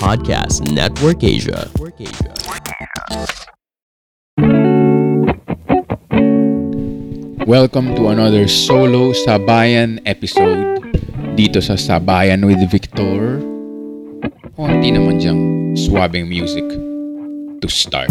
Podcast Network Asia. Welcome to another Solo Sabayan episode dito sa Sabayan with Victor. Konti naman diyang swabing music to start.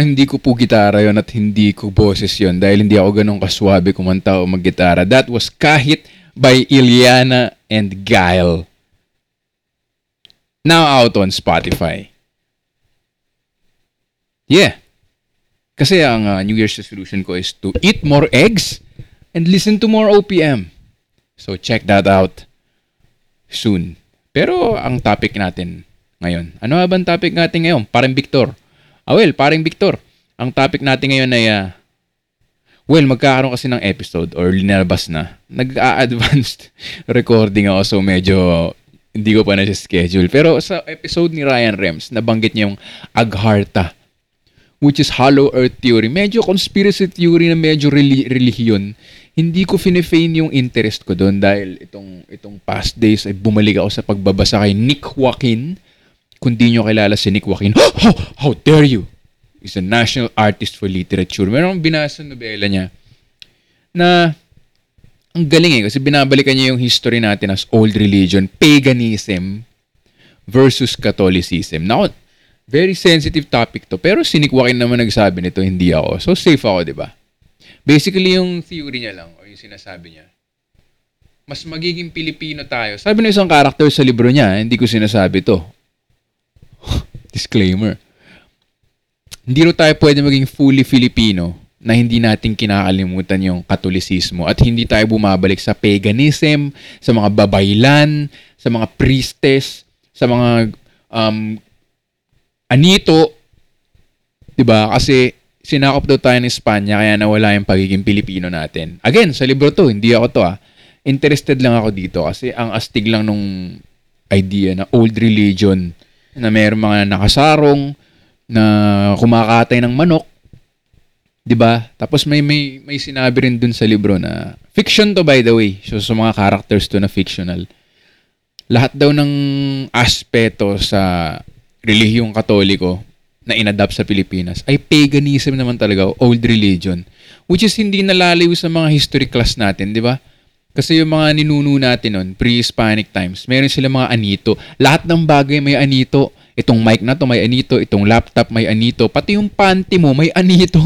Hindi ko po gitara yon at hindi ko boses yon dahil hindi ako ganong kaswabe kumanta o maggitara. That was Kahit by Iliana and Gail. Now out on Spotify. Yeah. Kasi ang New Year's resolution ko is to eat more eggs and listen to more OPM. So check that out soon. Pero ang topic natin ngayon. Ano ba ang topic natin ngayon? Parang Victor. Parang Victor, ang topic natin ngayon ay, magkakaroon kasi ng episode or linalabas na. Nag-a-advanced recording ako so medyo hindi ko pa nasi-schedule. Pero sa episode ni Ryan Rems, nabanggit niya yung Agharta, which is Hollow Earth Theory. Medyo conspiracy theory na medyo relihiyon. Hindi ko fine-feign yung interest ko doon dahil itong past days ay bumalik ako sa pagbabasa kay Nick Joaquin. Kung di nyo kilala si Nick Joaquin, how dare you? He's a national artist for literature. Meron akong binasa nobela niya na ang galing kasi binabalikan niya yung history natin as old religion, paganism versus Catholicism. Now, very sensitive topic to. Pero si Nick Joaquin naman nagsabi nito, hindi ako. So, safe ako, di ba? Basically, yung theory niya lang o yung sinasabi niya, mas magiging Pilipino tayo. Sabi ng isang karakter sa libro niya, hindi ko sinasabi to. Disclaimer. Hindi rin tayo pwede maging fully Filipino na hindi natin kinakalimutan yung Katolisismo at hindi tayo bumabalik sa paganism, sa mga babaylan, sa mga priestess, sa mga anito. Diba? Kasi sinakop daw tayo ng Espanya kaya nawala yung pagiging Pilipino natin. Again, sa libro to, hindi ako to. Interested lang ako dito kasi ang astig lang nung idea na old religion na mayroong mga nakasarong na kumakatay ng manok, 'di ba? Tapos may sinabi rin dun sa libro na fiction to, by the way. So sa mga characters to na fictional. Lahat daw ng aspeto sa relihiyong Katoliko na inadapt sa Pilipinas ay paganism naman talaga, old religion, which is hindi nalalayo sa mga history class natin, 'di ba? Kasi yung mga ninuno natin noon, pre-Hispanic times, meron silang mga anito. Lahat ng bagay may anito. Itong mic na to may anito. Itong laptop may anito. Pati yung panty mo may anito.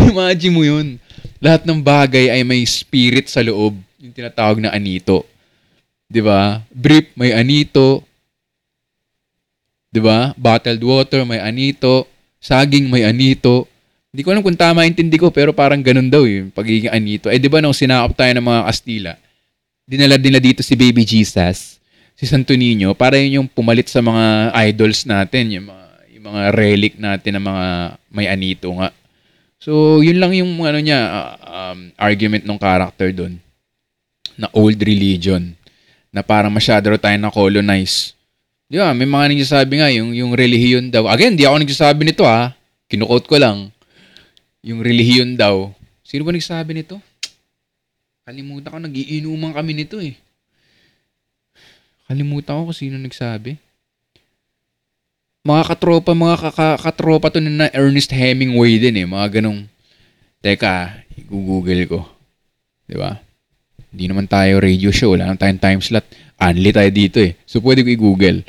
Imagine mo yun. Lahat ng bagay ay may spirit sa loob. Yung tinatawag na anito. Diba? Brief may anito. Diba? Bottled water may anito. Saging may anito. Hindi ko alam kung tama intindi ko, pero parang ganun daw yung pagiging anito. Di ba nung sinakop tayo ng mga Kastila, dinala dito si Baby Jesus, si Santo Niño, para yun yung pumalit sa mga idols natin, yung mga relic natin na mga may anito nga. So, yun lang yung argument ng character dun, na old religion, na parang masyado tayo na-colonize. Di ba, may mga nagsasabi nga, yung relihiyon daw. Again, di ako nagsasabi nito kinukote ko lang. Yung relihiyon daw. Sino ba nagsabi nito? Kalimutan ko, nagiinuman kami nito eh. Kalimutan ko kung sino nagsabi. Mga katropa, mga katropa to na Ernest Hemingway din eh. Mga ganong, teka, i-google ko. Diba? Hindi naman tayo radio show. Wala naman tayong time slot. Only tayo dito eh. So, pwede ko i-google.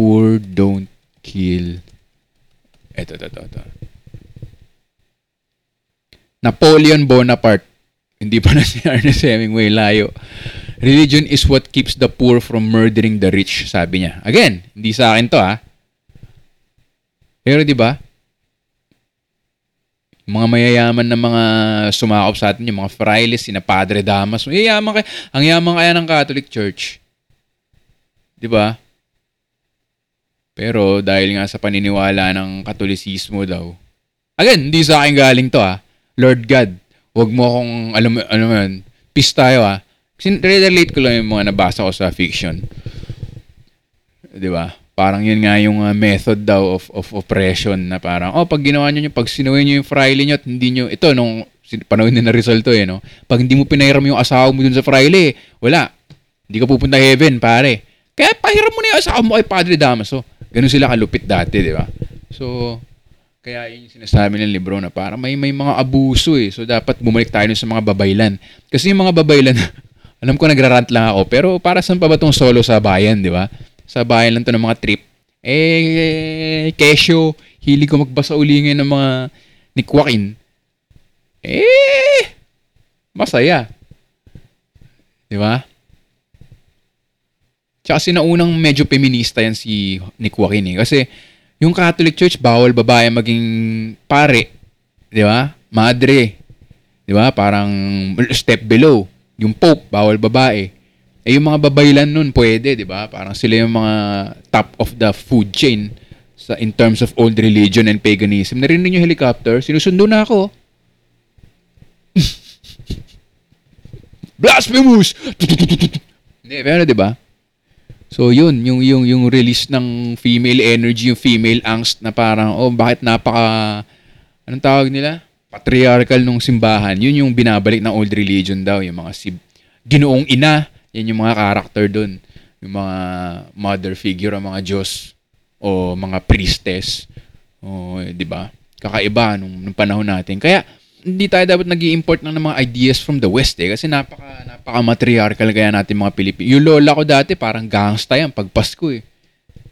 Poor don't kill. Ito. Napoleon Bonaparte. Hindi pa na si Ernest Hemingway, layo. Religion is what keeps the poor from murdering the rich, sabi niya. Again, hindi sa akin to. Pero di ba? mga mayayaman na mga sumakop sa atin, yung mga frailes, sina Padre Damaso, yayaman kayo. Ang yaman kaya ng Catholic Church. Di ba? Pero dahil nga sa paniniwala ng Katolisismo daw. Again, hindi sa akin galing to ha. Lord God, wag mo akong, alam mo yun, peace tayo ha. Kasi relate ko lang yung mga nabasa ko sa fiction. Di ba? Parang yun nga yung method daw of oppression na parang, oh, pag ginawa nyo, pag sinuwi nyo yung fraile nyo at hindi nyo, ito, nung panahon na resulto eh, no? Pag hindi mo pinairam yung asawa mo dun sa fraile, wala. Hindi ka pupunta heaven, pare. Kaya pahiram mo na yung asawa mo kay Padre Damaso. Ganun sila kalupit dati, di ba? So, kaya yun yung sinasabi ng libro na parang may mga abuso eh. So, dapat bumalik tayo sa mga babaylan. Kasi yung mga babaylan, alam ko nagrarant lang ako, pero para saan pa ba itong Solo Sabayan, di ba? Sa bayan lang to ng mga trip. Kesyo, hilig ko magbasa uli ngayon ng mga Nick Joaquin. Masaya. Di ba? Tsaka sinaunang medyo feminista yan si Nick Joaquin eh. Kasi yung Catholic Church, bawal babae maging pare. Di ba? Madre. Di ba? Parang step below. Yung Pope, bawal babae. Yung mga babaylan nun, pwede, di ba? Parang sila yung mga top of the food chain sa in terms of old religion and paganism. Narinig yung helicopter, sinusundo na ako. Blasphemous! Hindi, pero di ba? So yun, yung release ng female energy, yung female angst na parang, oh, bakit napaka, anong tawag nila? Patriarchal nung simbahan. Yun yung binabalik ng old religion daw, yung mga ginoong ina. Yan yung mga character dun. Yung mga mother figure, ang mga Diyos o mga priestess. O, di ba? Kakaiba nung panahon natin. Kaya, hindi tayo dapat nag-i-import ng mga ideas from the West eh. Kasi napaka-matriarchal kaya natin mga Pilipino. Yung lola ko dati, parang gangsta yan pag Pasko eh.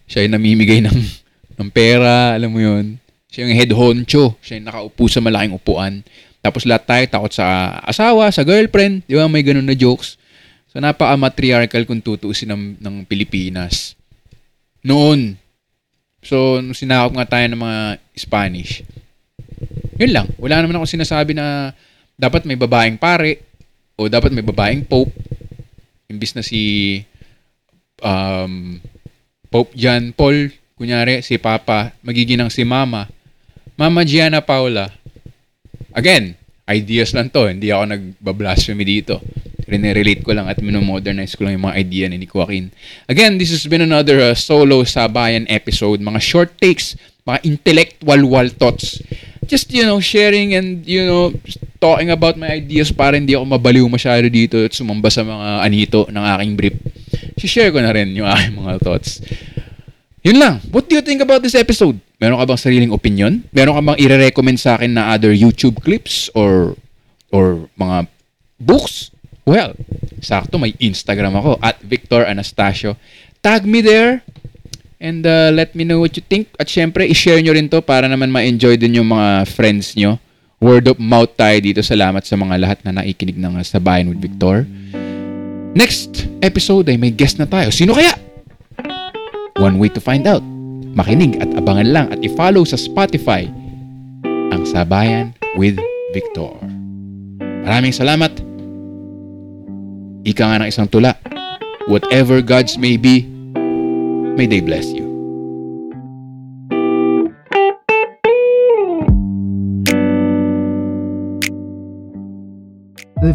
Siya yung namimigay ng pera, alam mo yun. Siya yung head honcho. Siya yung nakaupo sa malaking upuan. Tapos lahat tayo takot sa asawa, sa girlfriend. Di ba? May ganun na jokes. So, napaka-matriarchal kung tutuusin ng Pilipinas. Noon. So, sinakop nga tayo ng mga Spanish. Yun lang. Wala naman akong sinasabi na dapat may babaeng pare o dapat may babaeng Pope. Imbis na si Pope John Paul, kunyari, si Papa, magiginang si Mama. Mama Gianna Paula. Again, ideas lang to. Hindi ako nagbablasphemy dito. Relate ko lang at minomodernize ko lang yung mga idea ni Nick Joaquin. Again, this has been another Solo Sabayan episode. Mga short takes, mga intellectual wall thoughts. Just, sharing and, talking about my ideas para hindi ako mabaliw masyado dito at sumamba sa mga anito ng aking brief. Share ko na rin yung aking mga thoughts. Yun lang. What do you think about this episode? Meron ka bang sariling opinion? Meron ka bang i-recommend sa akin na other YouTube clips or mga books? Well, sakto, may Instagram ako, @victor anastasio. Tag me there and let me know what you think. At syempre, i-share nyo rin to para naman ma-enjoy din yung mga friends nyo. Word of mouth tayo dito. Salamat sa mga lahat na nakikinig ng Sabayan with Victor. Next episode ay may guest na tayo. Sino kaya? One way to find out. Makinig at abangan lang at i-follow sa Spotify ang Sabayan with Victor. Maraming salamat. Ika nga ng isang tula. Whatever gods may be, may they bless you. The